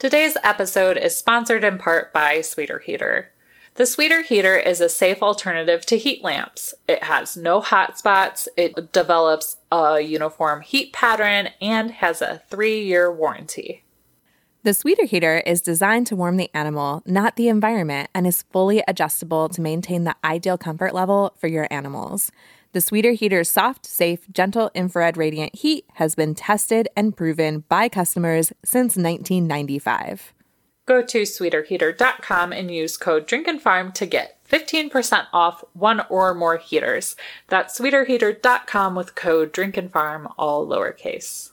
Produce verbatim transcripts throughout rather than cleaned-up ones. Today's episode is sponsored in part by Sweeter Heater. The Sweeter Heater is a safe alternative to heat lamps. It has no hot spots, it develops a uniform heat pattern, and has a three-year warranty. The Sweeter Heater is designed to warm the animal, not the environment, and is fully adjustable to maintain the ideal comfort level for your animals. The Sweeter Heater's soft, safe, gentle infrared radiant heat has been tested and proven by customers since nineteen ninety-five. Go to sweeter heater dot com and use code DRINKANDFARM to get fifteen percent off one or more heaters. That's sweeter heater dot com with code DRINKANDFARM, all lowercase.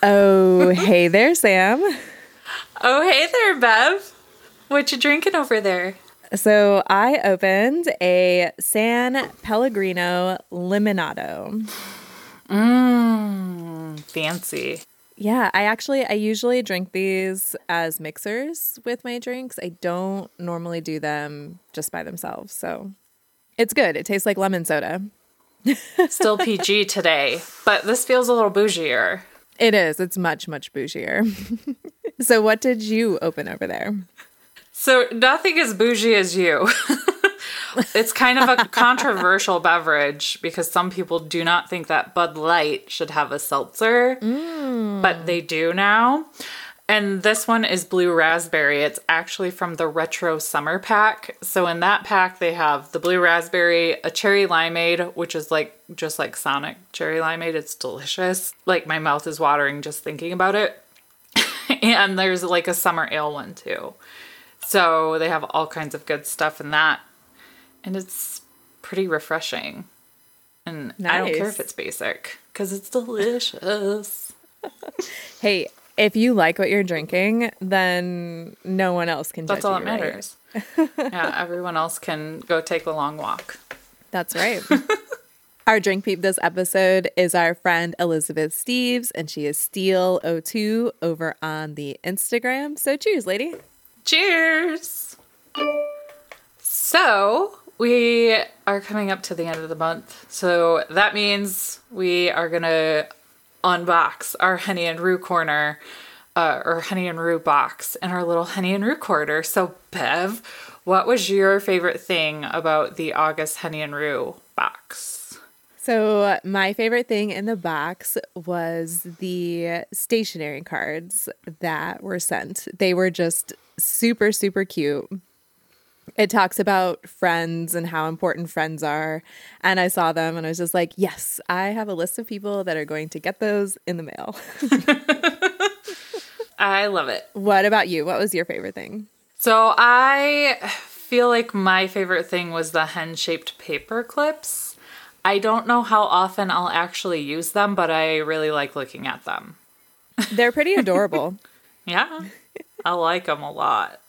Oh, hey there, Sam. Oh, hey there, Bev. What you drinking over there? So I opened a San Pellegrino Limonata. Mmm, fancy. Yeah, I actually, I usually drink these as mixers with my drinks. I don't normally do them just by themselves, so it's good. It tastes like lemon soda. Still P G today, but this feels a little bougier. It is. It's much, much bougier. So what did you open over there? So nothing as bougie as you. It's kind of a controversial beverage because some people do not think that Bud Light should have a seltzer, mm. but they do now. And this one is blue raspberry. It's actually from the Retro Summer Pack. So in that pack, they have the blue raspberry, a cherry limeade, which is like just like Sonic cherry limeade. It's delicious. Like my mouth is watering just thinking about it. And there's like a summer ale one too. So they have all kinds of good stuff in that. And it's pretty refreshing. And nice. I don't care if it's basic, because it's delicious. Hey, if you like what you're drinking, then no one else can That's judge all you, that matters. Right? Yeah, everyone else can go take a long walk. That's right. Our Drink Peep this episode is our friend Elizabeth Steves, and she is Steel oh two over on the Instagram. So cheers, lady. Cheers. So we are coming up to the end of the month. So that means we are going to unbox our Honey and Rue corner, uh, or Honey and Rue box, and our little Honey and Rue quarter. So Bev, what was your favorite thing about the August Honey and Rue box? So my favorite thing in the box was the stationery cards that were sent. They were just super, super cute. It talks about friends and how important friends are. And I saw them and I was just like, yes, I have a list of people that are going to get those in the mail. I love it. What about you? What was your favorite thing? So I feel like my favorite thing was the hen-shaped paper clips. I don't know how often I'll actually use them, but I really like looking at them. They're pretty adorable. Yeah, I like them a lot.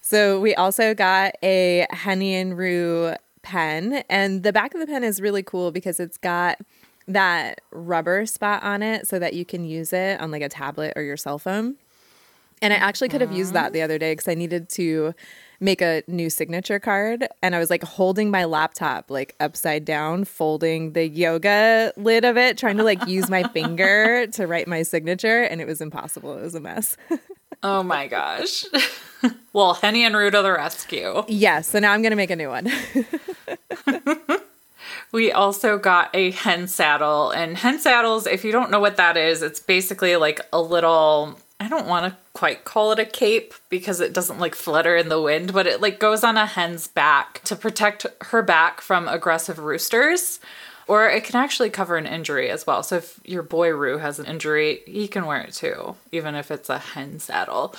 So we also got a Honey and Rue pen, and the back of the pen is really cool because it's got that rubber spot on it so that you can use it on like a tablet or your cell phone. And I actually could have used that the other day because I needed to make a new signature card, and I was like holding my laptop like upside down, folding the yoga lid of it, trying to like use my finger to write my signature, and it was impossible. It was a mess. Oh my gosh. Well, Henny and Rue to the rescue. Yes, so now I'm going to make a new one. We also got a hen saddle. And hen saddles, if you don't know what that is, it's basically like a little, I don't want to quite call it a cape because it doesn't like flutter in the wind, but it like goes on a hen's back to protect her back from aggressive roosters. Or it can actually cover an injury as well. So if your boy Rue has an injury, he can wear it too, even if it's a hen saddle.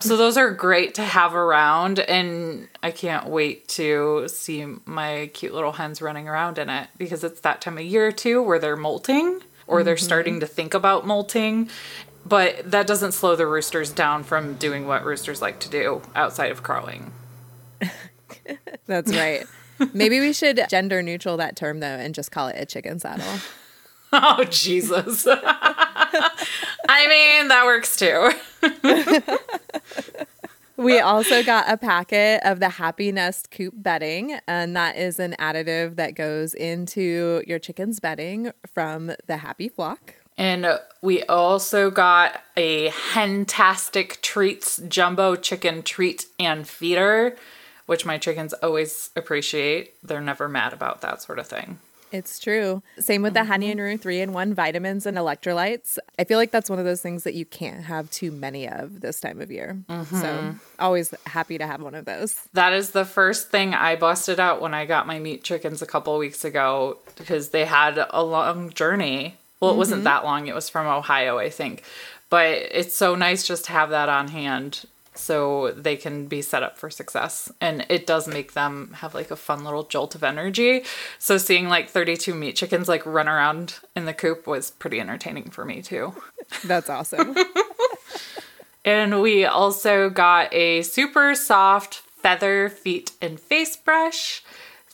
So those are great to have around, and I can't wait to see my cute little hens running around in it because it's that time of year too where they're molting or they're mm-hmm. starting to think about molting. But that doesn't slow the roosters down from doing what roosters like to do outside of crowing. That's right. Maybe we should gender neutral that term, though, and just call it a chicken saddle. Oh, Jesus. I mean, that works, too. We also got a packet of the Happy Nest Coop bedding, and that is an additive that goes into your chicken's bedding from the Happy Flock. And we also got a Hen-tastic Treats Jumbo Chicken Treat and Feeder, which my chickens always appreciate. They're never mad about that sort of thing. It's true. Same with the mm-hmm. Honey and Rue three in one vitamins and electrolytes. I feel like that's one of those things that you can't have too many of this time of year. Mm-hmm. So always happy to have one of those. That is the first thing I busted out when I got my meat chickens a couple of weeks ago, because they had a long journey. Well, it mm-hmm. wasn't that long. It was from Ohio, I think. But it's so nice just to have that on hand so they can be set up for success. And it does make them have like a fun little jolt of energy. So seeing like thirty-two meat chickens like run around in the coop was pretty entertaining for me too. That's awesome. And we also got a super soft feather feet and face brush.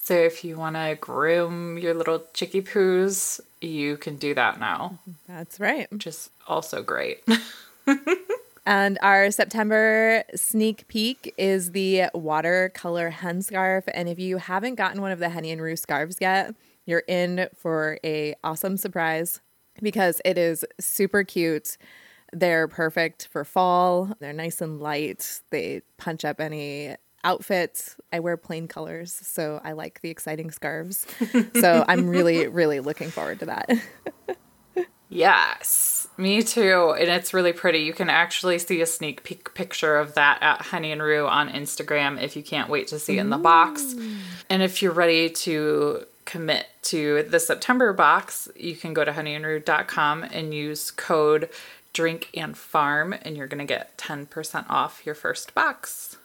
So if you want to groom your little chickie poos, you can do that now. That's right. Which is also great. And our September sneak peek is the watercolor hen scarf. And if you haven't gotten one of the Honey and Rue scarves yet, you're in for a awesome surprise because it is super cute. They're perfect for fall. They're nice and light. They punch up any outfits. I wear plain colors, so I like the exciting scarves. So I'm really, really looking forward to that. Yes, me too. And it's really pretty. You can actually see a sneak peek picture of that at Honey and Rue on Instagram if you can't wait to see it in the box. Ooh. And if you're ready to commit to the September box, you can go to honey and rue dot com and use code DRINKANDFARM and you're going to get ten percent off your first box.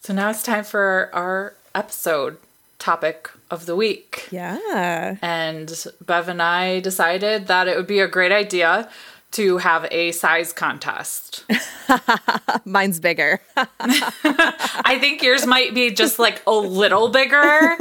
So now it's time for our episode topic of the week. Yeah. And Bev and I decided that it would be a great idea to have a size contest. Mine's bigger. I think yours might be just like a little bigger,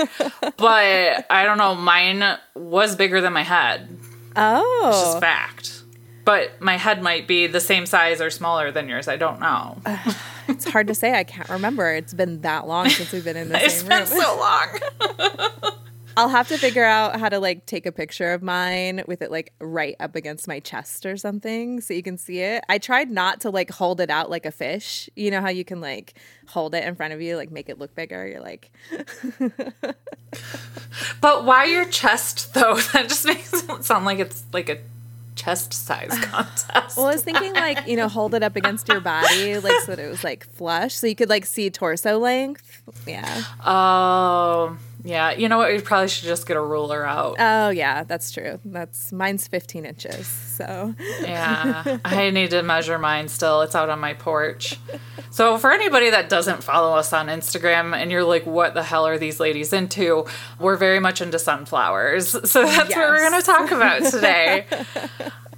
but I don't know. Mine was bigger than my head. Oh. It's just fact. But my head might be the same size or smaller than yours. I don't know. Uh, it's hard to say. I can't remember. It's been that long since we've been in the same room. It's been so long. I'll have to figure out how to like take a picture of mine with it like right up against my chest or something so you can see it. I tried not to like hold it out like a fish. You know how you can like hold it in front of you, like make it look bigger. You're like. But why your chest though? That just makes it sound like it's like a chest size contest. Well, I was thinking like, you know, hold it up against your body like so that it was like flush so you could like see torso length. Yeah. Oh, yeah. You know what? You probably should just get a ruler out. Oh, yeah. That's true. That's mine's fifteen inches. So yeah, I need to measure mine still. It's out on my porch. So for anybody that doesn't follow us on Instagram and you're like, what the hell are these ladies into? We're very much into sunflowers. So that's yes. what we're going to talk about today.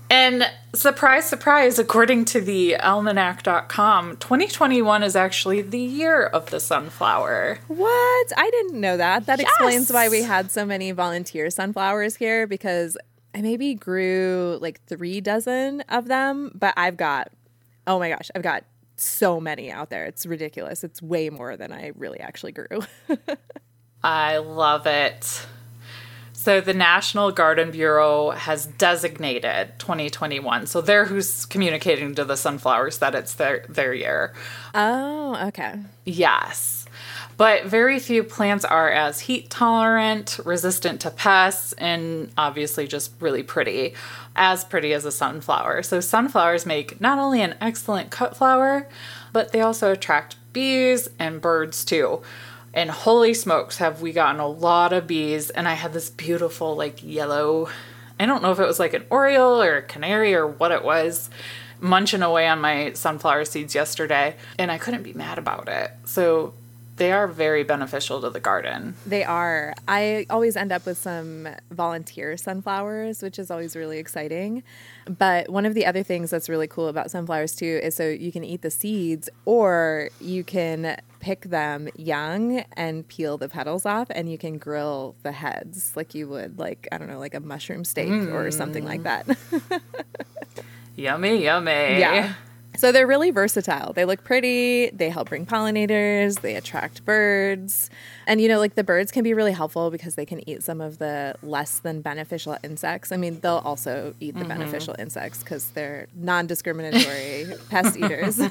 And surprise, surprise, according to the almanac dot com, twenty twenty-one is actually the year of the sunflower. What? I didn't know that. That yes. explains why we had so many volunteer sunflowers here, because I maybe grew like three dozen of them, but I've got, oh my gosh, I've got so many out there. It's ridiculous. It's way more than I really actually grew. I love it. So the National Garden Bureau has designated twenty twenty-one. So they're who's communicating to the sunflowers that it's their, their year. Oh, okay. Yes. But very few plants are as heat tolerant, resistant to pests, and obviously just really pretty, as pretty as a sunflower. So sunflowers make not only an excellent cut flower, but they also attract bees and birds too. And holy smokes, have we gotten a lot of bees. And I had this beautiful like yellow, I don't know if it was like an oriole or a canary or what it was, munching away on my sunflower seeds yesterday. And I couldn't be mad about it. So They are very beneficial to the garden. They are. I always end up with some volunteer sunflowers, which is always really exciting. But one of the other things that's really cool about sunflowers, too, is so you can eat the seeds or you can pick them young and peel the petals off, and you can grill the heads like you would, like, I don't know, like a mushroom steak mm. or something like that. Yummy, yummy. Yeah. So they're really versatile. They look pretty. They help bring pollinators. They attract birds. And, you know, like the birds can be really helpful because they can eat some of the less than beneficial insects. I mean, they'll also eat the mm-hmm. beneficial insects because they're non-discriminatory pest eaters.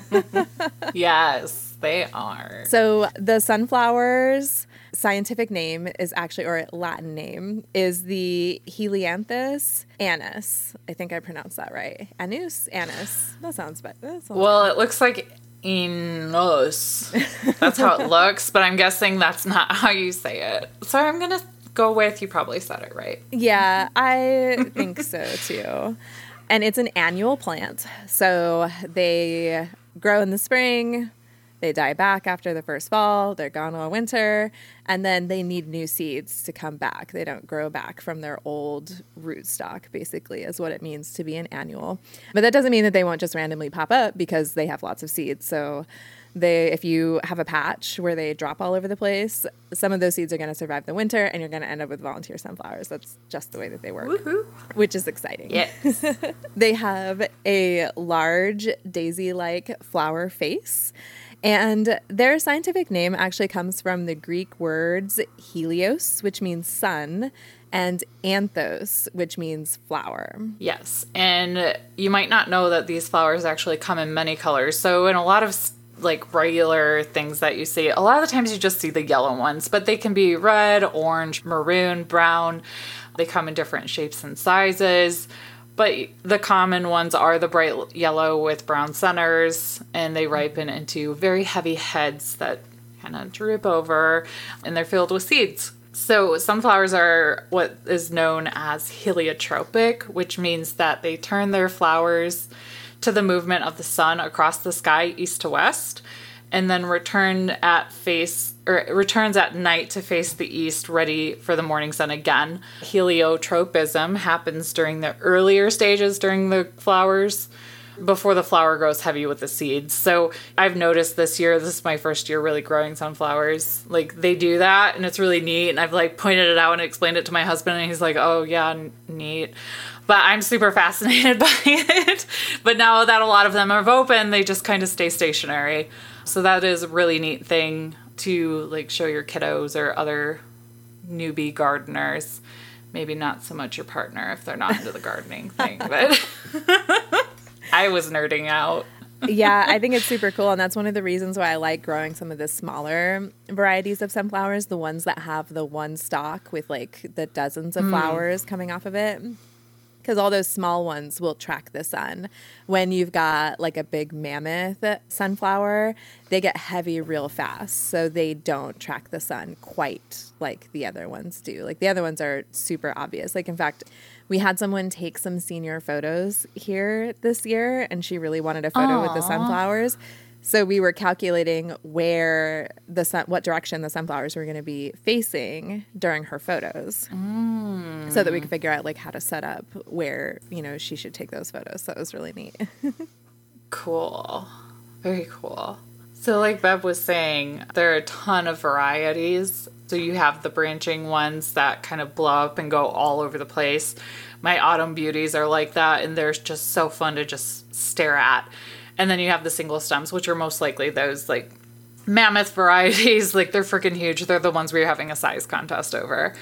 Yes, they are. So the sunflowers' scientific name is actually, or Latin name, is the Helianthus annuus. I think I pronounced that right. Annuus, annuus. That sounds better. That sounds well, better. It looks like anus. That's how it looks, but I'm guessing that's not how you say it. So I'm going to go with you probably said it right. Yeah, I think so too. And it's an annual plant. So they grow in the spring. They die back after the first fall, they're gone all winter, and then they need new seeds to come back. They don't grow back from their old rootstock, basically, is what it means to be an annual. But that doesn't mean that they won't just randomly pop up because they have lots of seeds. So they, if you have a patch where they drop all over the place, some of those seeds are going to survive the winter, and you're going to end up with volunteer sunflowers. That's just the way that they work, woohoo, which is exciting. Yes. They have a large daisy-like flower face. And their scientific name actually comes from the Greek words helios, which means sun, and anthos, which means flower. Yes. And you might not know that these flowers actually come in many colors. So in a lot of like regular things that you see, a lot of the times you just see the yellow ones, but they can be red, orange, maroon, brown. They come in different shapes and sizes. But the common ones are the bright yellow with brown centers, and they ripen into very heavy heads that kind of droop over, and they're filled with seeds. So sunflowers are what is known as heliotropic, which means that they turn their flowers to the movement of the sun across the sky east to west, and then return at face or returns at night to face the east, ready for the morning sun again. Heliotropism happens during the earlier stages during the flowers, before the flower grows heavy with the seeds. So I've noticed this year, this is my first year really growing sunflowers, like they do that, and it's really neat. And I've like pointed it out and explained it to my husband, and he's like, oh yeah, n- neat. But I'm super fascinated by it. But now that a lot of them are open, they just kind of stay stationary. So that is a really neat thing to like show your kiddos or other newbie gardeners. Maybe not so much your partner if they're not into the gardening thing, but I was nerding out. Yeah, I think it's super cool. And that's one of the reasons why I like growing some of the smaller varieties of sunflowers, the ones that have the one stalk with like the dozens of mm. flowers coming off of it. Because all those small ones will track the sun. When you've got like a big mammoth sunflower, they get heavy real fast. So they don't track the sun quite like the other ones do. Like the other ones are super obvious. Like in fact, we had someone take some senior photos here this year, and she really wanted a photo Aww. With the sunflowers. So we were calculating where the sun, what direction the sunflowers were going to be facing during her photos, mm. so that we could figure out like how to set up where, you know, she should take those photos. So that was really neat. Cool, very cool. So like Bev was saying, there are a ton of varieties. So you have the branching ones that kind of blow up and go all over the place. My Autumn Beauties are like that, and they're just so fun to just stare at. And then you have the single stems, which are most likely those, like, mammoth varieties. Like, they're freaking huge. They're the ones we're having a size contest over.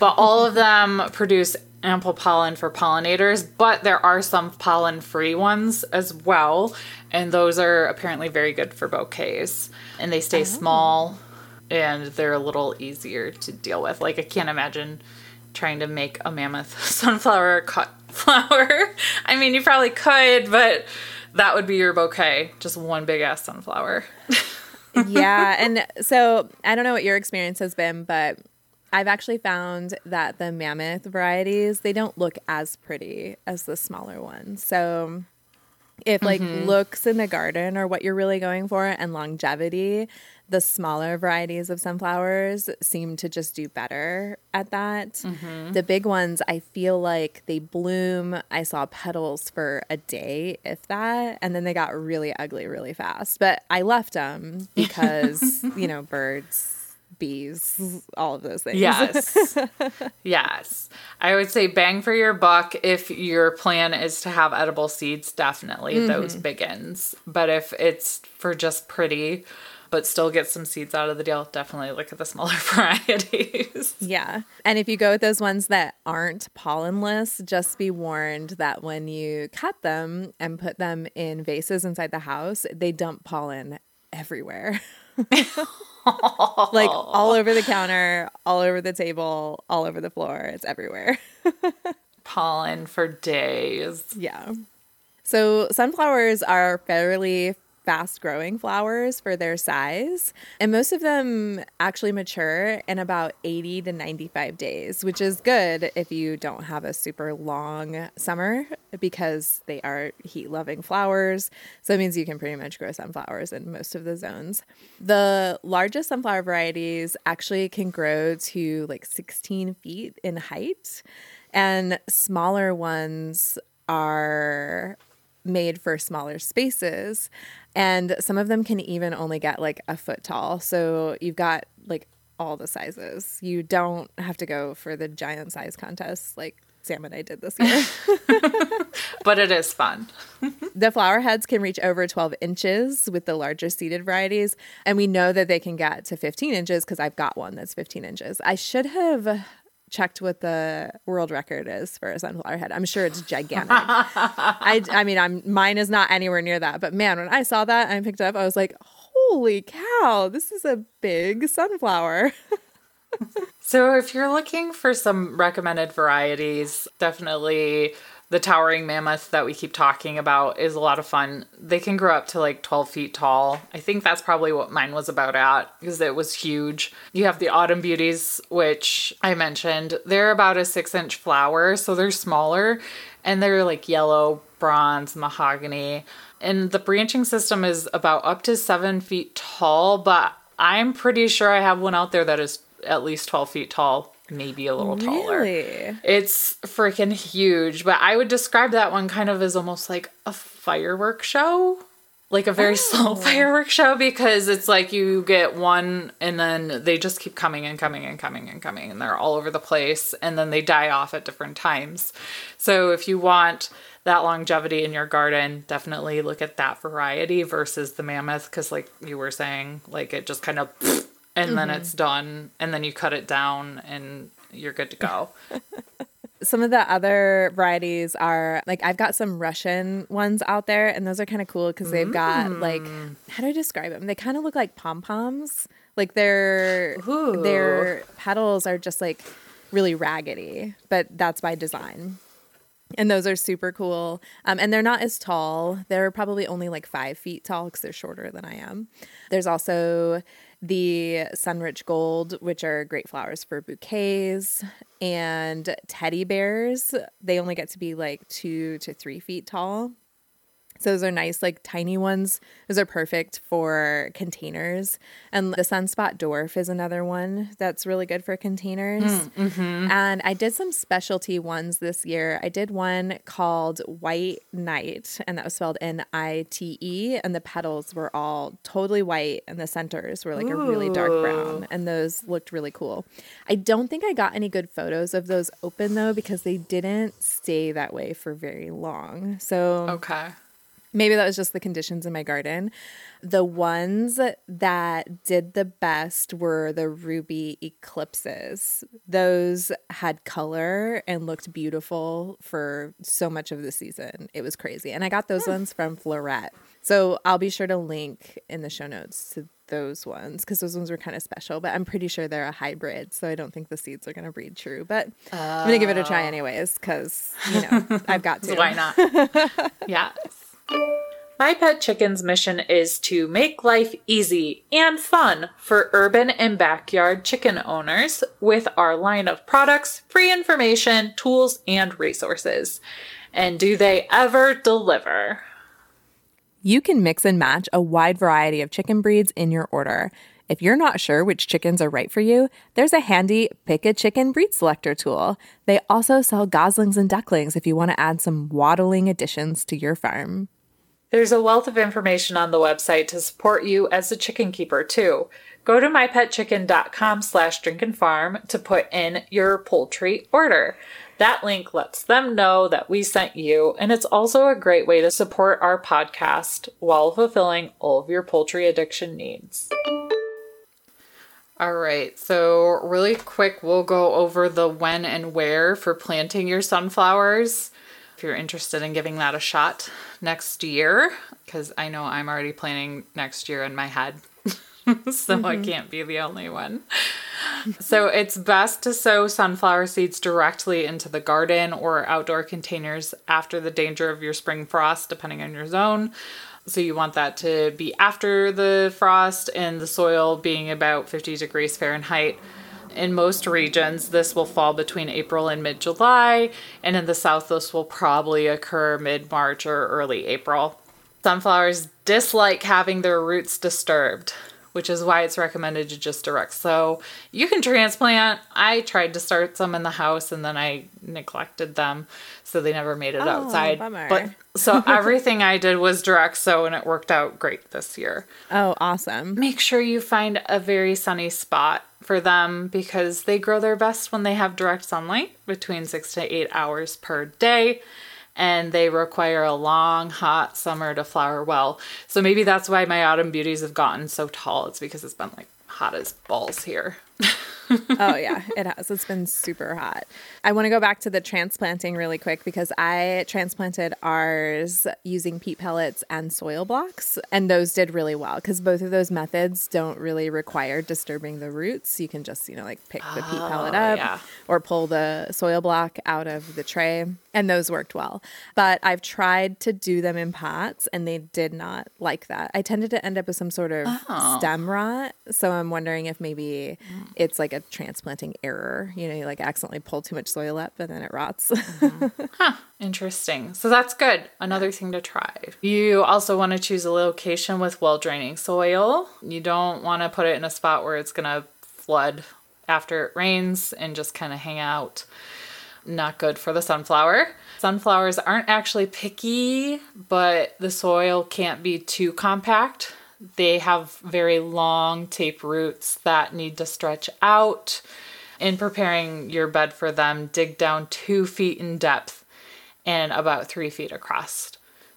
But all of them produce ample pollen for pollinators. But there are some pollen-free ones as well. And those are apparently very good for bouquets. And they stay oh. small, and they're a little easier to deal with. Like, I can't imagine trying to make a mammoth sunflower cut flower. I mean, you probably could, but that would be your bouquet, just one big-ass sunflower. Yeah, and so I don't know what your experience has been, but I've actually found that the mammoth varieties, they don't look as pretty as the smaller ones. So If like mm-hmm. looks in the garden or what you're really going for and longevity, the smaller varieties of sunflowers seem to just do better at that. Mm-hmm. The big ones, I feel like they bloom. I saw petals for a day, if that, and then they got really ugly really fast. But I left them because, you know, birds, bees, all of those things. Yes. Yes. I would say bang for your buck if your plan is to have edible seeds, definitely mm-hmm. those biggins. But if it's for just pretty, but still get some seeds out of the deal, definitely look at the smaller varieties. Yeah. And if you go with those ones that aren't pollenless, just be warned that when you cut them and put them in vases inside the house, they dump pollen everywhere. Like all over the counter, all over the table, all over the floor. It's everywhere. Pollen for days. Yeah. So sunflowers are fairly fast-growing flowers for their size, and most of them actually mature in about eighty to ninety-five days, which is good if you don't have a super long summer because they are heat-loving flowers. So it means you can pretty much grow sunflowers in most of the zones. The largest sunflower varieties actually can grow to like sixteen feet in height, and smaller ones are made for smaller spaces, and some of them can even only get like a foot tall. So you've got like all the sizes. You don't have to go for the giant size contests like Sam and I did this year. But it is fun. The flower heads can reach over twelve inches with the larger seeded varieties, and we know that they can get to fifteen inches because I've got one that's fifteen inches. I should have checked what the world record is for a sunflower head. I'm sure it's gigantic. I, I mean, I'm mine is not anywhere near that. But man, when I saw that and I picked it up, I was like, holy cow, this is a big sunflower. So if you're looking for some recommended varieties, definitely the towering mammoth that we keep talking about is a lot of fun. They can grow up to like twelve feet tall. I think that's probably what mine was about at because it was huge. You have the Autumn Beauties, which I mentioned. They're about a six inch flower, so they're smaller and they're like yellow, bronze, mahogany. And the branching system is about up to seven feet tall, but I'm pretty sure I have one out there that is at least twelve feet tall. Maybe a little taller. Really? It's freaking huge. But I would describe that one kind of as almost like a firework show. Like a very oh. slow firework show, because it's like you get one and then they just keep coming and coming and coming and coming. And they're all over the place. And then they die off at different times. So if you want that longevity in your garden, definitely look at that variety versus the mammoth. Because like you were saying, like it just kind of... And then mm-hmm. it's done, and then you cut it down, and you're good to go. Some of the other varieties are, like, I've got some Russian ones out there, and those are kind of cool because they've mm. got, like, how do I describe them? They kind of look like pom-poms. Like, their Ooh. their petals are just, like, really raggedy, but that's by design. And those are super cool. Um, and they're not as tall. They're probably only, like, five feet tall because they're shorter than I am. There's also the Sunrich Gold, which are great flowers for bouquets, and Teddy Bears. They only get to be like two to three feet tall. So those are nice, like tiny ones. Those are perfect for containers. And the Sunspot Dwarf is another one that's really good for containers. Mm, mm-hmm. And I did some specialty ones this year. I did one called White Night, and that was spelled N I T E. And the petals were all totally white, and the centers were like Ooh. a really dark brown. And those looked really cool. I don't think I got any good photos of those open, though, because they didn't stay that way for very long. So okay. Maybe that was just the conditions in my garden. The ones that did the best were the Ruby Eclipses. Those had color and looked beautiful for so much of the season. It was crazy. And I got those yeah. ones from Florette. So I'll be sure to link in the show notes to those ones because those ones were kind of special. But I'm pretty sure they're a hybrid, so I don't think the seeds are going to breed true. But uh, I'm going to give it a try anyways because, you know, I've got to. Why not? Yeah. My Pet Chicken's mission is to make life easy and fun for urban and backyard chicken owners with our line of products, free information, tools, and resources. And do they ever deliver? You can mix and match a wide variety of chicken breeds in your order. If you're not sure which chickens are right for you, there's a handy Pick a Chicken Breed Selector tool. They also sell goslings and ducklings if you want to add some waddling additions to your farm. There's a wealth of information on the website to support you as a chicken keeper, too. Go to mypetchicken.com slash DRINKANDFARM to put in your poultry order. That link lets them know that we sent you, and it's also a great way to support our podcast while fulfilling all of your poultry addiction needs. All right, so really quick, we'll go over the when and where for planting your sunflowers, if you're interested in giving that a shot next year, because I know I'm already planning next year in my head, so mm-hmm. I can't be the only one. So it's best to sow sunflower seeds directly into the garden or outdoor containers after the danger of your spring frost, depending on your zone. So you want that to be after the frost and the soil being about fifty degrees Fahrenheit. In most regions, this will fall between April and mid-July, and in the South, this will probably occur mid-March or early April. Sunflowers dislike having their roots disturbed, which is why it's recommended to just direct sow. You can transplant. I tried to start some in the house, and then I neglected them, so they never made it oh, outside. Bummer. But so everything I did was direct sow, and it worked out great this year. Oh, awesome. Make sure you find a very sunny spot for them because they grow their best when they have direct sunlight between six to eight hours per day. And they require a long, hot summer to flower well. So maybe that's why my Autumn Beauties have gotten so tall. It's because it's been like hot as balls here. Oh, yeah, it has. It's been super hot. I want to go back to the transplanting really quick because I transplanted ours using peat pellets and soil blocks. And those did really well because both of those methods don't really require disturbing the roots. You can just, you know, like pick the peat pellet up, yeah, or pull the soil block out of the tray. And those worked well. But I've tried to do them in pots and they did not like that. I tended to end up with some sort of oh. stem rot. So I'm wondering if maybe mm. it's like a transplanting error. You know, you like accidentally pull too much soil up and then it rots. Mm-hmm. Huh. Interesting. So that's good. Another thing to try. You also want to choose a location with well-draining soil. You don't want to put it in a spot where it's going to flood after it rains and just kind of hang out. Not good for the sunflower. Sunflowers aren't actually picky, but the soil can't be too compact. They have very long tape roots that need to stretch out. In preparing your bed for them, dig down two feet in depth and about three feet across.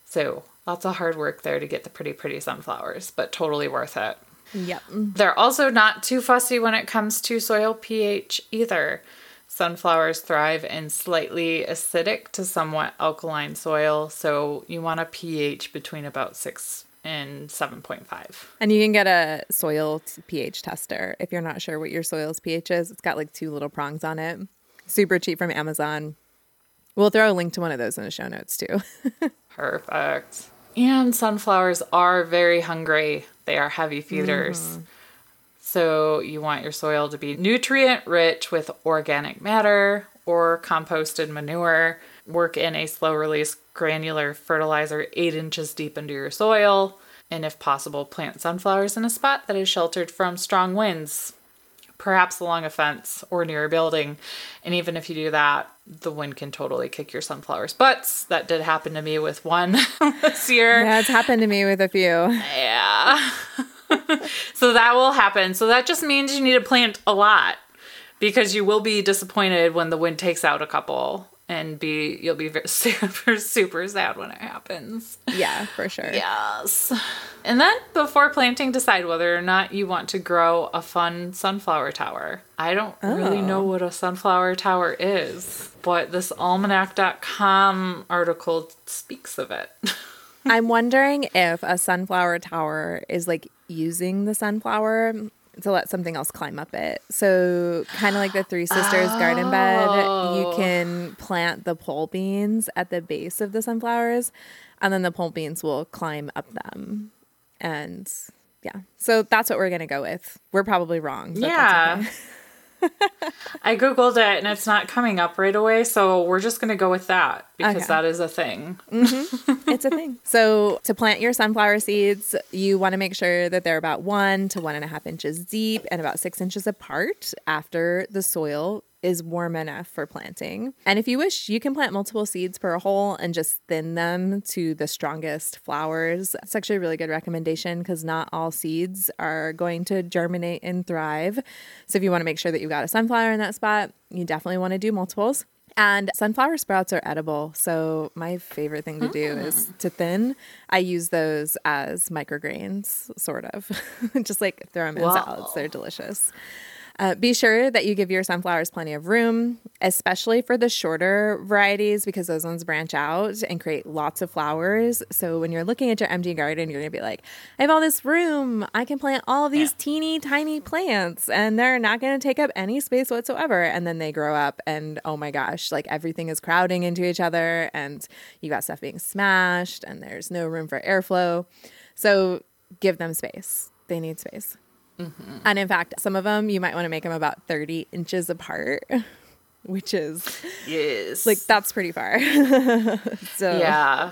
So lots of hard work there to get the pretty, pretty sunflowers, but totally worth it. Yep. They're also not too fussy when it comes to soil pH either. Sunflowers thrive in slightly acidic to somewhat alkaline soil, so you want a pH between about six and seven point five. And you can get a soil pH tester if you're not sure what your soil's pH is. It's got like two little prongs on it. Super cheap from Amazon. We'll throw a link to one of those in the show notes too. Perfect. And sunflowers are very hungry. They are heavy feeders. Mm-hmm. So you want your soil to be nutrient rich with organic matter or composted manure. Work in a slow release granular fertilizer eight inches deep into your soil. And if possible, plant sunflowers in a spot that is sheltered from strong winds, perhaps along a fence or near a building. And even if you do that, the wind can totally kick your sunflowers' butts. That did happen to me with one this year. Yeah, it's happened to me with a few. Yeah. So that will happen. So that just means you need to plant a lot because you will be disappointed when the wind takes out a couple and be you'll be very, super, super sad when it happens. Yeah, for sure. Yes. And then before planting, decide whether or not you want to grow a fun sunflower tower. I don't oh. really know what a sunflower tower is, but this almanac dot com article speaks of it. I'm wondering if a sunflower tower is like using the sunflower to let something else climb up it. So kind of like the Three Sisters oh. garden bed, you can plant the pole beans at the base of the sunflowers and then the pole beans will climb up them. And yeah, so that's what we're going to go with. We're probably wrong. But yeah. That's okay. I Googled it and it's not coming up right away, so we're just going to go with that because okay. that is a thing. Mm-hmm. It's a thing. So to plant your sunflower seeds, you want to make sure that they're about one to one and a half inches deep and about six inches apart after the soil is warm enough for planting. And if you wish, you can plant multiple seeds per hole and just thin them to the strongest flowers. It's actually a really good recommendation because not all seeds are going to germinate and thrive. So if you want to make sure that you've got a sunflower in that spot, you definitely want to do multiples. And sunflower sprouts are edible. So my favorite thing to do mm. is to thin. I use those as micrograins, sort of. Just like throw them in wow. salads. They're delicious. Uh, be sure that you give your sunflowers plenty of room, especially for the shorter varieties, because those ones branch out and create lots of flowers. So when you're looking at your empty garden, you're going to be like, I have all this room. I can plant all of these yeah. teeny tiny plants and they're not going to take up any space whatsoever. And then they grow up and oh my gosh, like everything is crowding into each other and you got stuff being smashed and there's no room for airflow. So give them space. They need space. Mm-hmm. And in fact, some of them, you might want to make them about thirty inches apart, which is, yes, like that's pretty far. So yeah.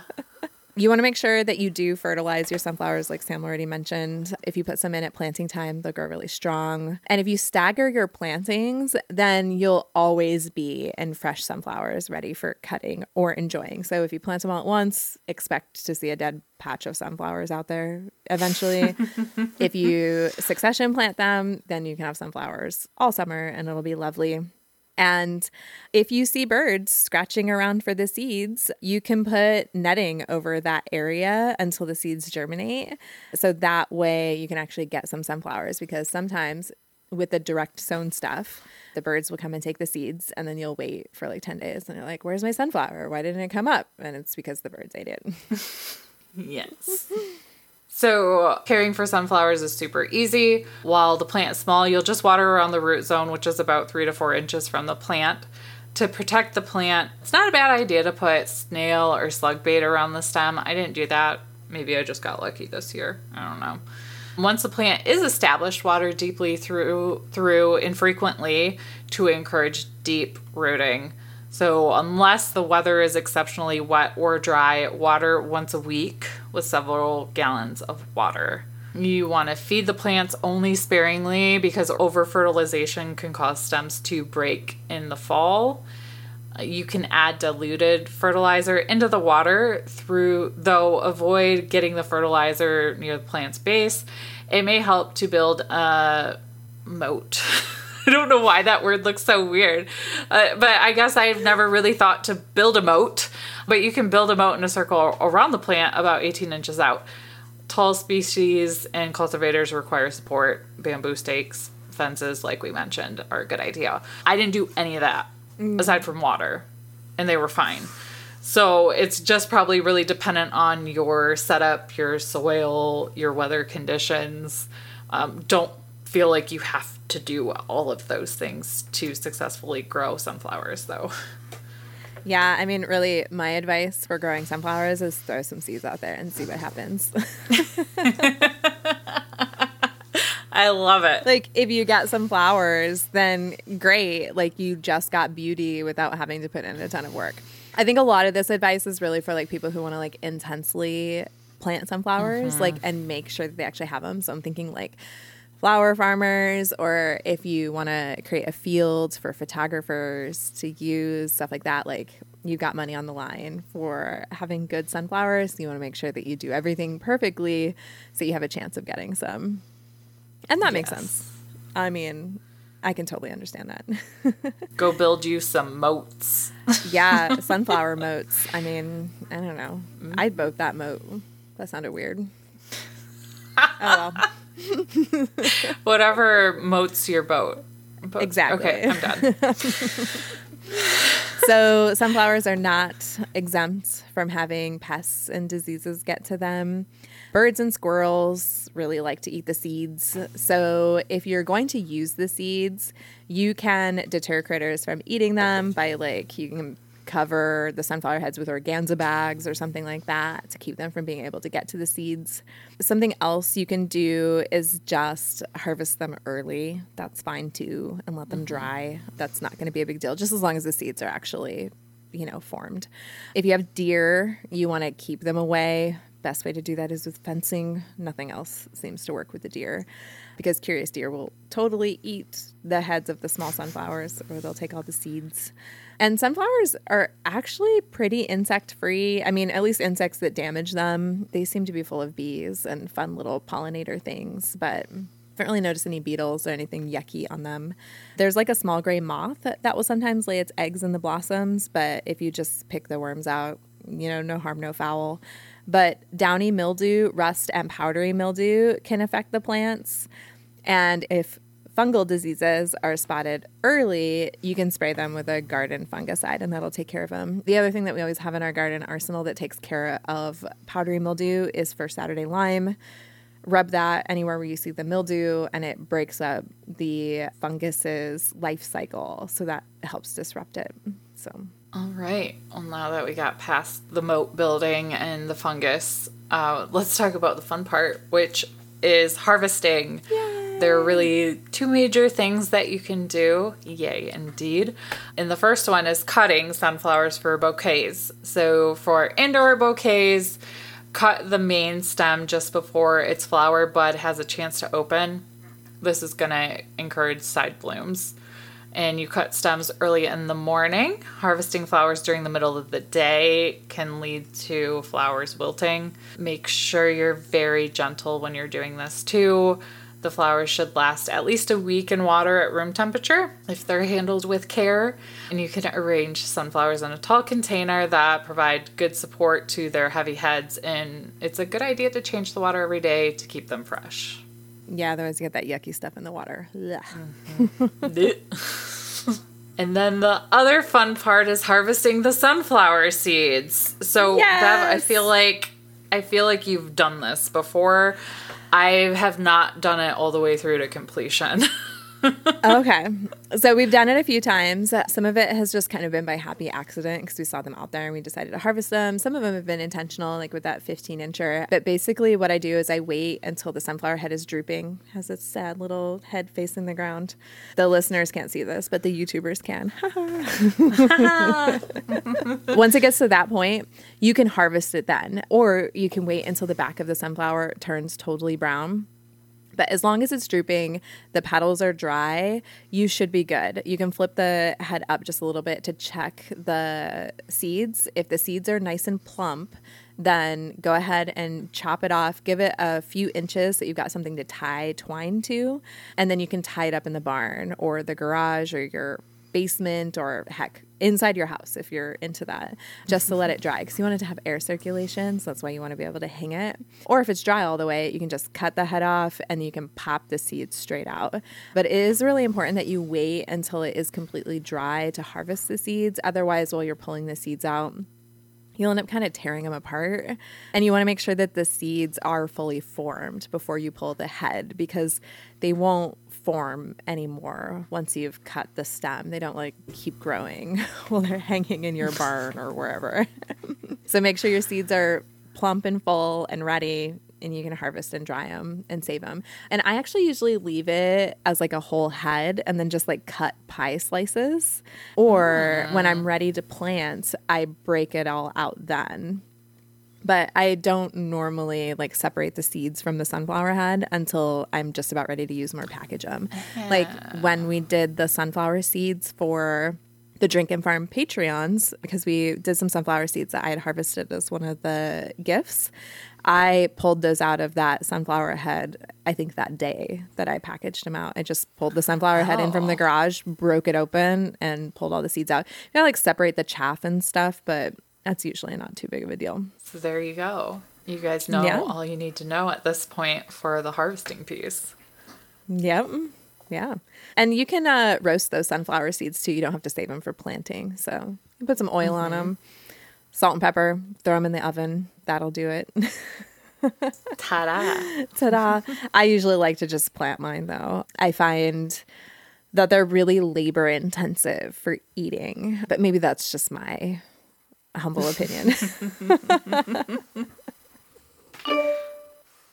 You want to make sure that you do fertilize your sunflowers, like Sam already mentioned. If you put some in at planting time, they'll grow really strong. And if you stagger your plantings, then you'll always be in fresh sunflowers ready for cutting or enjoying. So if you plant them all at once, expect to see a dead patch of sunflowers out there eventually. If you succession plant them, then you can have sunflowers all summer and it'll be lovely. And if you see birds scratching around for the seeds, you can put netting over that area until the seeds germinate. So that way you can actually get some sunflowers, because sometimes with the direct sown stuff, the birds will come and take the seeds and then you'll wait for like ten days and you're like, where's my sunflower? Why didn't it come up? And it's because the birds ate it. Yes. So caring for sunflowers is super easy. While the plant's small, you'll just water around the root zone, which is about three to four inches from the plant. To protect the plant, it's not a bad idea to put snail or slug bait around the stem. I didn't do that. Maybe I just got lucky this year. I don't know. Once the plant is established, water deeply through, through infrequently to encourage deep rooting. So unless the weather is exceptionally wet or dry, water once a week with several gallons of water. You want to feed the plants only sparingly because over-fertilization can cause stems to break in the fall. You can add diluted fertilizer into the water, through, though avoid getting the fertilizer near the plant's base. It may help to build a moat. I don't know why that word looks so weird, uh, but I guess I've never really thought to build a moat, but you can build a moat in a circle around the plant about eighteen inches out. Tall species and cultivators require support. Bamboo stakes, fences, like we mentioned, are a good idea. I didn't do any of that mm. aside from water, and they were fine. So it's just probably really dependent on your setup, your soil, your weather conditions. Um, don't feel like you have to do all of those things to successfully grow sunflowers, though. Yeah, I mean, really, my advice for growing sunflowers is throw some seeds out there and see what happens. I love it. Like, if you got some flowers, then great. Like, you just got beauty without having to put in a ton of work. I think a lot of this advice is really for, like, people who want to, like, intensely plant sunflowers, mm-hmm. like, and make sure that they actually have them. So I'm thinking, like, flower farmers, or if you want to create a field for photographers to use, stuff like that. Like, you've got money on the line for having good sunflowers. You want to make sure that you do everything perfectly so you have a chance of getting some. And that yes. makes sense. I mean, I can totally understand that. Go build you some moats. Yeah, sunflower moats. I mean, I don't know. I'd boat that moat. That sounded weird. Oh, well. Whatever moats your boat. Bo- exactly. Okay, I'm done. So sunflowers are not exempt from having pests and diseases get to them. Birds and squirrels really like to eat the seeds. So if you're going to use the seeds, you can deter critters from eating them by, like, you can cover the sunflower heads with organza bags or something like that to keep them from being able to get to the seeds. Something else you can do is just harvest them early. That's fine too, and let them dry. That's not going to be a big deal, just as long as the seeds are actually, you know, formed. If you have deer, you want to keep them away. Best way to do that is with fencing. Nothing else seems to work with the deer, because curious deer will totally eat the heads of the small sunflowers, or they'll take all the seeds. And sunflowers are actually pretty insect-free. I mean, at least insects that damage them. They seem to be full of bees and fun little pollinator things, but I haven't really noticed any beetles or anything yucky on them. There's like a small gray moth that, that will sometimes lay its eggs in the blossoms, but if you just pick the worms out, you know, no harm, no foul. But downy mildew, rust, and powdery mildew can affect the plants. And if fungal diseases are spotted early, you can spray them with a garden fungicide, and that'll take care of them. The other thing that we always have in our garden arsenal that takes care of powdery mildew is First Saturday Lime. Rub that anywhere where you see the mildew, and it breaks up the fungus's life cycle, so that helps disrupt it. So, all right. Well, now that we got past the moat building and the fungus, uh, let's talk about the fun part, which is harvesting. Yay. There are really two major things that you can do. Yay, indeed. And the first one is cutting sunflowers for bouquets. So for indoor bouquets, cut the main stem just before its flower bud has a chance to open. This is going to encourage side blooms. And you cut stems early in the morning. Harvesting flowers during the middle of the day can lead to flowers wilting. Make sure you're very gentle when you're doing this too. The flowers should last at least a week in water at room temperature if they're handled with care. And you can arrange sunflowers in a tall container that provide good support to their heavy heads. And it's a good idea to change the water every day to keep them fresh. Yeah, otherwise you get that yucky stuff in the water. Mm-hmm. And then the other fun part is harvesting the sunflower seeds. So, yes! Bev, I feel like I feel like you've done this before. I have not done it all the way through to completion. Okay. So we've done it a few times. Some of it has just kind of been by happy accident because we saw them out there and we decided to harvest them. Some of them have been intentional, like with that fifteen incher. But basically what I do is I wait until the sunflower head is drooping, has its sad little head facing the ground. The listeners can't see this, but the YouTubers can. Once it gets to that point, you can harvest it then, or you can wait until the back of the sunflower turns totally brown. But as long as it's drooping, the petals are dry, you should be good. You can flip the head up just a little bit to check the seeds. If the seeds are nice and plump, then go ahead and chop it off. Give it a few inches so you've got something to tie twine to. And then you can tie it up in the barn or the garage or your basement, or heck, inside your house if you're into that, just to let it dry, because you want it to have air circulation, so that's why you want to be able to hang it. Or if it's dry all the way, you can just cut the head off and you can pop the seeds straight out. But it is really important that you wait until it is completely dry to harvest the seeds. Otherwise, while you're pulling the seeds out, you'll end up kind of tearing them apart. And you want to make sure that the seeds are fully formed before you pull the head, because they won't form anymore once you've cut the stem. They don't like keep growing while they're hanging in your barn or wherever. So make sure your seeds are plump and full and ready, and you can harvest and dry them and save them. And I actually usually leave it as like a whole head and then just like cut pie slices. Or uh. when I'm ready to plant, I break it all out then. But I don't normally like separate the seeds from the sunflower head until I'm just about ready to use them or package them. Yeah. Like when we did the sunflower seeds for the Drink and Farm Patreons, because we did some sunflower seeds that I had harvested as one of the gifts, I pulled those out of that sunflower head, I think that day that I packaged them out. I just pulled the sunflower oh. head in from the garage, broke it open, and pulled all the seeds out. You gotta like separate the chaff and stuff, but that's usually not too big of a deal. So there you go. You guys know yeah. all you need to know at this point for the harvesting piece. Yep. Yeah. And you can uh, roast those sunflower seeds too. You don't have to save them for planting. So you put some oil mm-hmm. on them, salt and pepper, throw them in the oven. That'll do it. Ta-da. Ta-da. I usually like to just plant mine though. I find that they're really labor intensive for eating, but maybe that's just my humble opinion.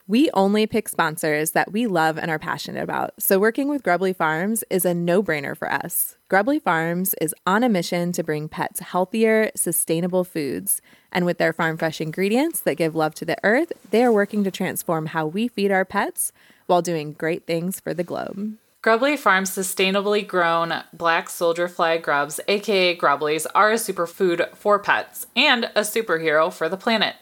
We only pick sponsors that we love and are passionate about, so working with Grubbly Farms is a no-brainer for us. Grubbly Farms is on a mission to bring pets healthier, sustainable foods, and with their farm-fresh ingredients that give love to the earth, they are working to transform how we feed our pets while doing great things for the globe. Grubbly Farms sustainably grown black soldier fly grubs, aka grubblies, are a superfood for pets and a superhero for the planet.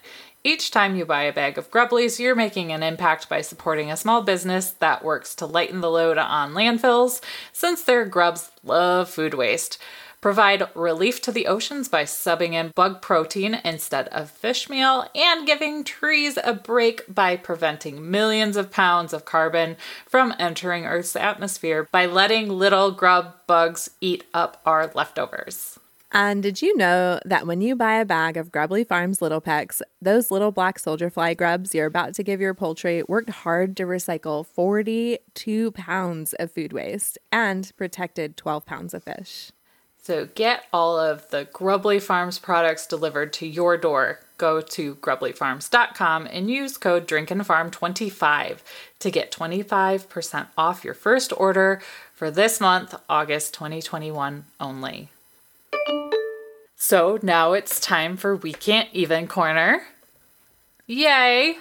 Each time you buy a bag of grubblies, you're making an impact by supporting a small business that works to lighten the load on landfills, since their grubs love food waste. Provide relief to the oceans by subbing in bug protein instead of fish meal, and giving trees a break by preventing millions of pounds of carbon from entering Earth's atmosphere by letting little grub bugs eat up our leftovers. And did you know that when you buy a bag of Grubbly Farms Little Pecks, those little black soldier fly grubs you're about to give your poultry worked hard to recycle forty-two pounds of food waste and protected twelve pounds of fish? So get all of the Grubbly Farms products delivered to your door. Go to grubbly farms dot com and use code drink and farm twenty-five to get twenty-five percent off your first order for this month, August twenty twenty-one only. So now it's time for We Can't Even Corner. Yay!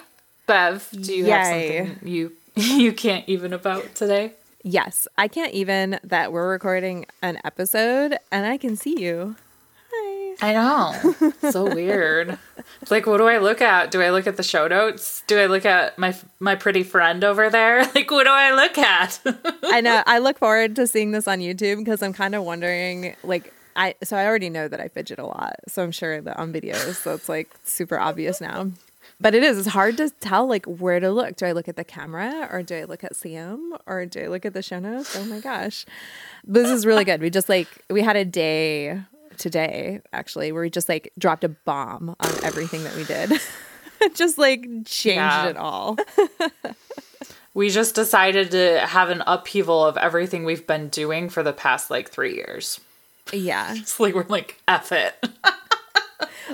Bev, do you Yay. have something you you can't even about today? Yes, I can't even that we're recording an episode and I can see you. Hi. I know. It's so weird. It's like, what do I look at? Do I look at the show notes? Do I look at my my pretty friend over there? Like, what do I look at? I know. I look forward to seeing this on YouTube because I'm kind of wondering, like, I so I already know that I fidget a lot, so I'm sure that on videos, so it's like super obvious now. But it is, it's hard to tell like where to look. Do I look at the camera or do I look at Sam or do I look at the show notes? Oh my gosh. This is really good. We just like, we had a day today actually where we just like dropped a bomb on everything that we did. Just like changed yeah. it all. We just decided to have an upheaval of everything we've been doing for the past like three years. Yeah. It's like, we're like, F it.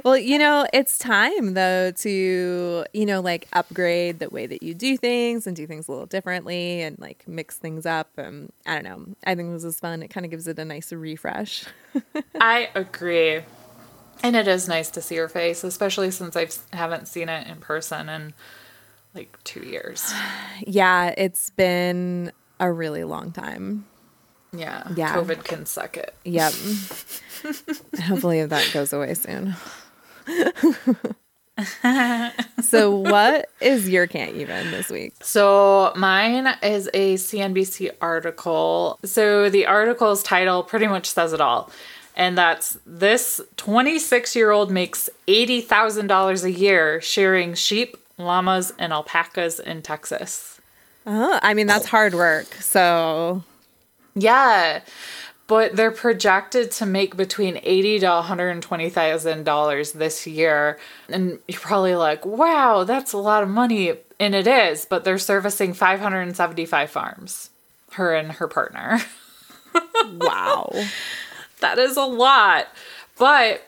Well, you know, it's time though to, you know, like upgrade the way that you do things and do things a little differently and like mix things up. Um, I don't know. I think this is fun. It kind of gives it a nice refresh. I agree. And it is nice to see your face, especially since I haven't seen it in person in like two years. Yeah. It's been a really long time. Yeah, yeah, COVID can suck it. Yep. Hopefully that goes away soon. So what is your can't even this week? So mine is a C N B C article. So the article's title pretty much says it all. And that's, this twenty-six-year-old makes eighty thousand dollars a year shearing sheep, llamas, and alpacas in Texas. Oh, I mean, that's hard work, so... Yeah, but they're projected to make between eighty thousand dollars to one hundred twenty thousand dollars this year. And you're probably like, wow, that's a lot of money. And it is, but they're servicing five hundred seventy-five farms, her and her partner. Wow. That is a lot. But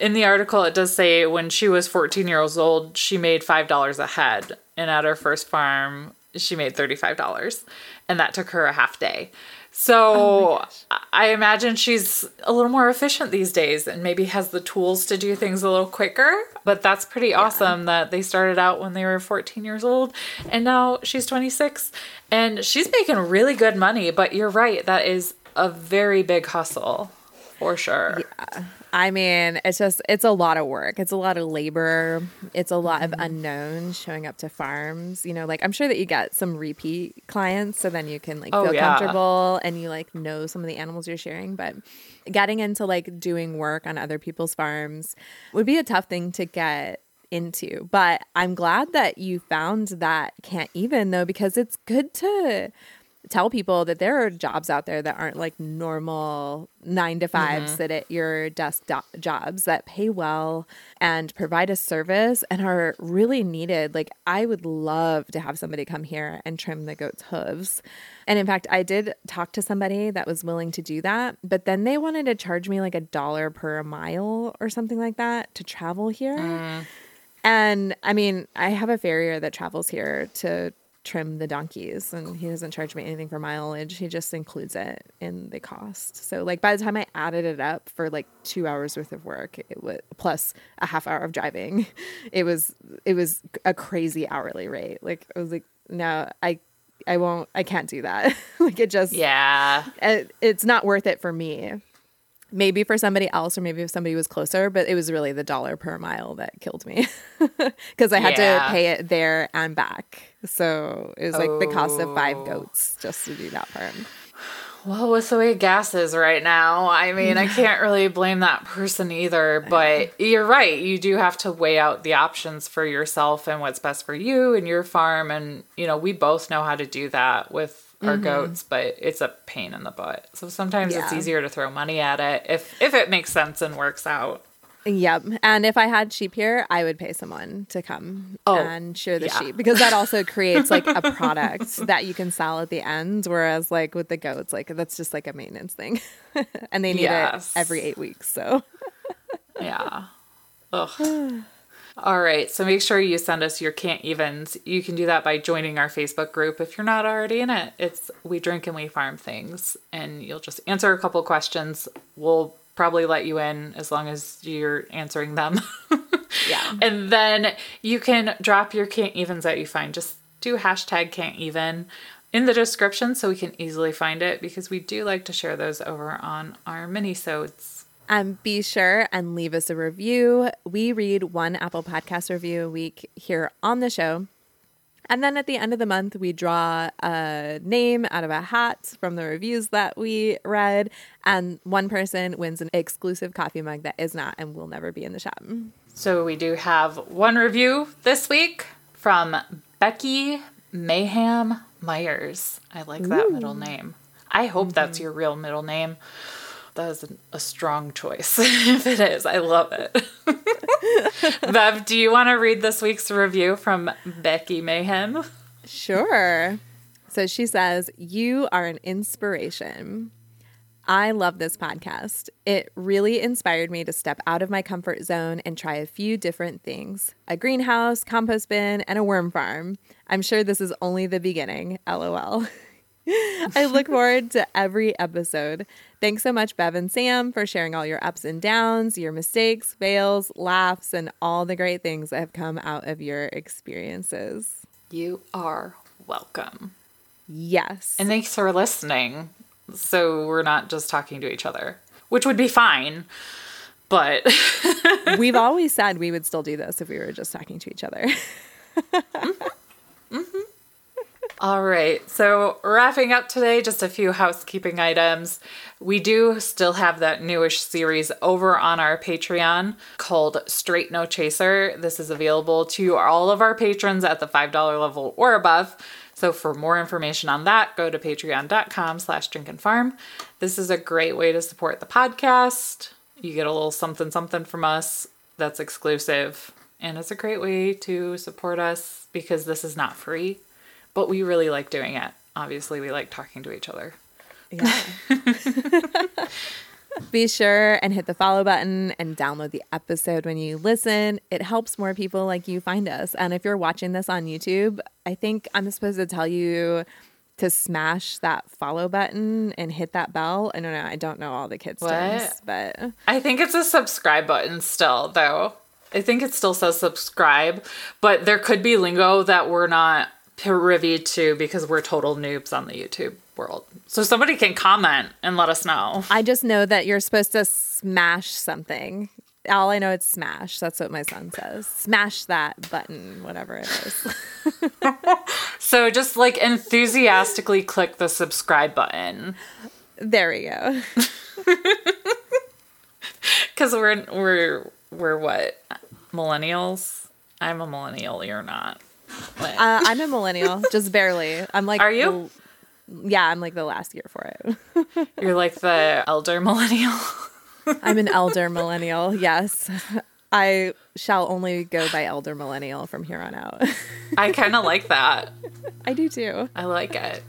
in the article, it does say when she was fourteen years old, she made five dollars a head. And at her first farm, she made thirty-five dollars. And that took her a half day. So oh I imagine she's a little more efficient these days and maybe has the tools to do things a little quicker. But that's pretty yeah. awesome that they started out when they were fourteen years old and now she's twenty-six and she's making really good money. But you're right. That is a very big hustle for sure. Yeah. I mean, it's just, it's a lot of work. It's a lot of labor. It's a lot of unknowns showing up to farms. You know, like I'm sure that you get some repeat clients so then you can like oh, feel yeah. comfortable and you like know some of the animals you're sharing. But getting into like doing work on other people's farms would be a tough thing to get into. But I'm glad that you found that can't even though, because it's good to tell people that there are jobs out there that aren't like normal nine to fives mm-hmm. that at your desk do- jobs that pay well and provide a service and are really needed. Like, I would love to have somebody come here and trim the goat's hooves. And in fact, I did talk to somebody that was willing to do that, but then they wanted to charge me like a dollar per mile or something like that to travel here. Mm. And I mean, I have a farrier that travels here to trim the donkeys, and he doesn't charge me anything for mileage. He just includes it in the cost. So like by the time I added it up for like two hours worth of work, it was plus a half hour of driving, it was it was a crazy hourly rate. Like I was like, no, I I won't, I can't do that. Like it just yeah, it, it's not worth it for me. Maybe for somebody else, or maybe if somebody was closer, but it was really the dollar per mile that killed me because I had yeah. to pay it there and back. So it was oh. like the cost of five goats just to do that part. Well, with the way gas is right now, I mean, I can't really blame that person either. But you're right. You do have to weigh out the options for yourself and what's best for you and your farm. And, you know, we both know how to do that with our mm-hmm. goats, but it's a pain in the butt. So sometimes yeah. it's easier to throw money at it if if it makes sense and works out. Yep. And if I had sheep here, I would pay someone to come oh, and shear the yeah. sheep, because that also creates like a product that you can sell at the end. Whereas like with the goats, like that's just like a maintenance thing and they need yes. it every eight weeks. So yeah. Ugh. All right. So make sure you send us your can't evens. You can do that by joining our Facebook group if you're not already in it. It's We Drink and We Farm Things, and you'll just answer a couple questions. We'll probably let you in as long as you're answering them. Yeah. And then you can drop your can't evens that you find. Just do hashtag can't even in the description so we can easily find it, because we do like to share those over on our mini-sodes. Um, be sure and leave us a review. We read one Apple Podcast review a week here on the show. And then at the end of the month, we draw a name out of a hat from the reviews that we read. And one person wins an exclusive coffee mug that is not and will never be in the shop. So we do have one review this week from Becky Mayham Myers. I like that Ooh. Middle name. I hope mm-hmm. that's your real middle name. That is a strong choice. If it is, I love it. Bev, do you want to read this week's review from Becky Mayhem? Sure. So she says, "You are an inspiration. I love this podcast. It really inspired me to step out of my comfort zone and try a few different things. A greenhouse, compost bin, and a worm farm. I'm sure this is only the beginning. LOL. I look forward to every episode. Thanks so much, Bev and Sam, for sharing all your ups and downs, your mistakes, fails, laughs, and all the great things that have come out of your experiences." You are welcome. Yes. And thanks for listening. So we're not just talking to each other, which would be fine, but... We've always said we would still do this if we were just talking to each other. Mm-hmm. Mm-hmm. All right. So wrapping up today, just a few housekeeping items. We do still have that newish series over on our Patreon called Straight No Chaser. This is available to all of our patrons at the five dollars level or above. So for more information on that, go to patreon.com slash drink and farm. This is a great way to support the podcast. You get a little something, something from us that's exclusive. And it's a great way to support us because this is not free. But we really like doing it. Obviously, we like talking to each other. Yeah. Be sure and hit the follow button and download the episode when you listen. It helps more people like you find us. And if you're watching this on YouTube, I think I'm supposed to tell you to smash that follow button and hit that bell. I don't know. I don't know all the kids' terms, but I think it's a subscribe button still, though. I think it still says subscribe, but there could be lingo that we're not privy to because we're total noobs on the YouTube world. So somebody can comment and let us know. I just know that you're supposed to smash something. All I know is smash. That's what my son says. Smash that button, whatever it is. So just like enthusiastically click the subscribe button. There we go. Because we're we're we're what? Millennials? I'm a millennial. You're not. Uh, I'm a millennial, just barely. I'm like, are you? Yeah, I'm like the last year for it. You're like the elder millennial. I'm an elder millennial, yes. I shall only go by elder millennial from here on out. I kind of like that. I do too. I like it.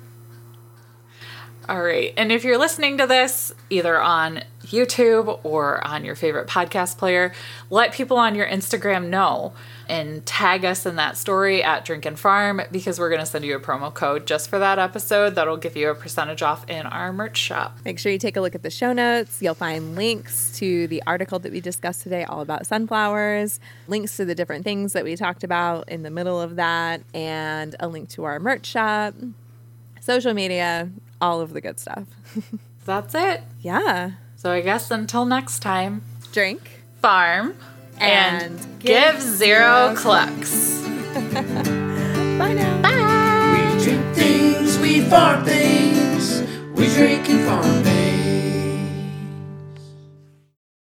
All right. And if you're listening to this, either on YouTube or on your favorite podcast player, let people on your Instagram know and tag us in that story at Drink and Farm, because we're going to send you a promo code just for that episode. That'll give you a percentage off in our merch shop. Make sure you take a look at the show notes. You'll find links to the article that we discussed today, all about sunflowers, links to the different things that we talked about in the middle of that, and a link to our merch shop, social media, all of the good stuff. That's it. Yeah. So I guess until next time, drink, farm, and, and give, give zero, zero clucks. Bye now. Bye. We drink things, we farm things.